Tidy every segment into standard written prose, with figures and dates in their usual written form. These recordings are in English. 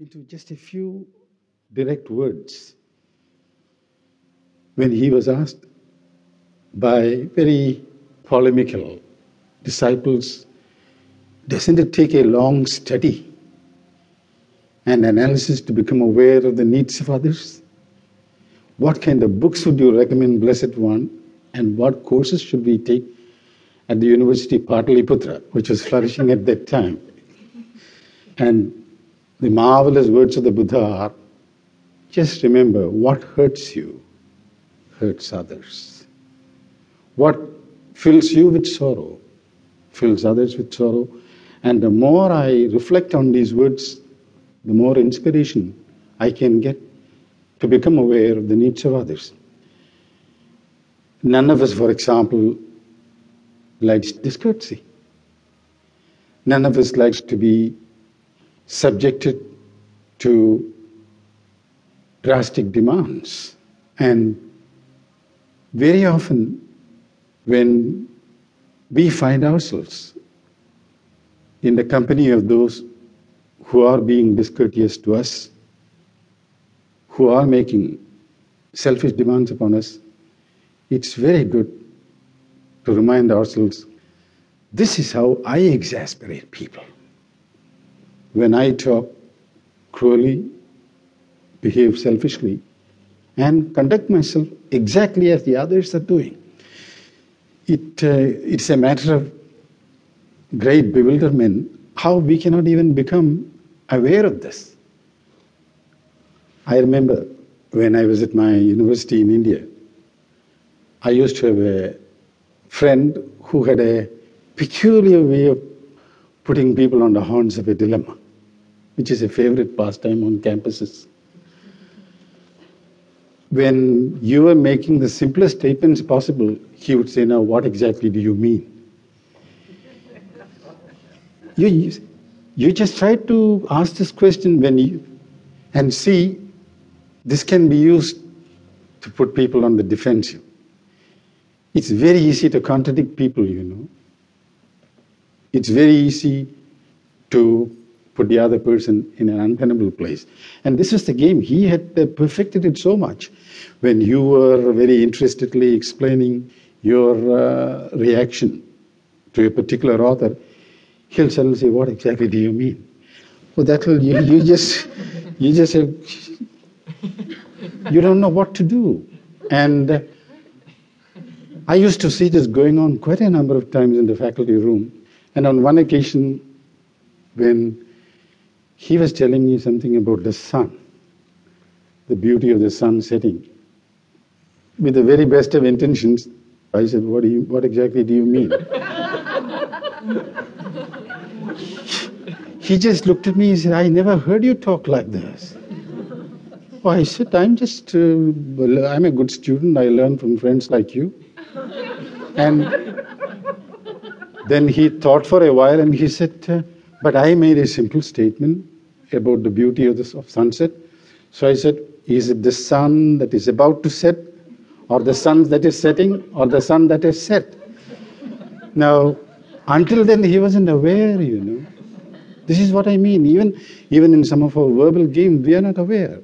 into just a few direct words when he was asked by very polemical disciples, doesn't it take a long study and analysis to become aware of the needs of others? What kind of books would you recommend, Blessed One, and what courses should we take at the University Pataliputra, which was flourishing at that time? And the marvelous words of the Buddha are, just remember, what hurts you hurts others. What fills you with sorrow fills others with sorrow. And the more I reflect on these words, the more inspiration I can get to become aware of the needs of others. None of us, for example, likes discourtesy. None of us likes to be subjected to drastic demands. And very often, when we find ourselves in the company of those who are being discourteous to us, who are making selfish demands upon us, it's very good to remind ourselves, this is how I exasperate people. When I talk cruelly, behave selfishly, and conduct myself exactly as the others are doing. It's a matter of great bewilderment, how we cannot even become aware of this. I remember when I was at my university in India, I used to have a friend who had a peculiar way of putting people on the horns of a dilemma, which is a favorite pastime on campuses. When you were making the simplest statements possible, he would say, now what exactly do you mean? You just try to ask this question and see, this can be used to put people on the defensive. It's very easy to contradict people, It's very easy to put the other person in an untenable place. And this was the game. He had perfected it so much. When you were very interestedly explaining your reaction to a particular author, he'll suddenly say, what exactly do you mean? Well, you don't know what to do. And I used to see this going on quite a number of times in the faculty room. And on one occasion, when he was telling me something about the sun, the beauty of the sun setting, with the very best of intentions, I said, what exactly do you mean? He just looked at me and said, I never heard you talk like this. Oh, I said, I'm a good student, I learn from friends like you. And then he thought for a while and he said, but I made a simple statement about the beauty of sunset. So I said, is it the sun that is about to set, or the sun that is setting, or the sun that is set? Now, until then he wasn't aware, This is what I mean. Even in some of our verbal game, we are not aware.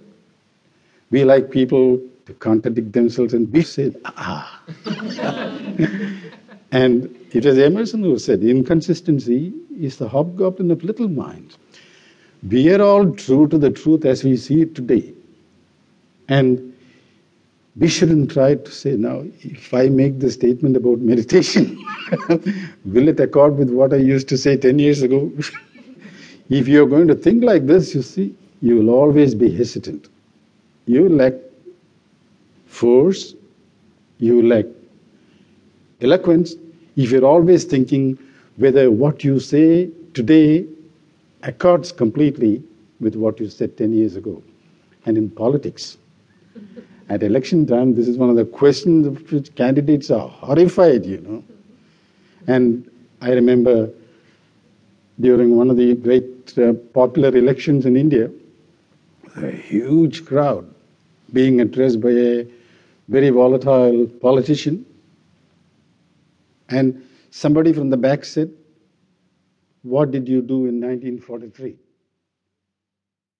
We like people to contradict themselves and we say, And it was Emerson who said, inconsistency is the hobgoblin of little minds. We are all true to the truth as we see it today. And we shouldn't try to say, now, if I make the statement about meditation, will it accord with what I used to say 10 years ago? If you're going to think like this, you will always be hesitant. You will lack force, you will lack eloquence, if you're always thinking whether what you say today accords completely with what you said 10 years ago. And in politics, at election time, this is one of the questions of which candidates are horrified, And I remember during one of the great popular elections in India, a huge crowd being addressed by a very volatile politician. And somebody from the back said, what did you do in 1943?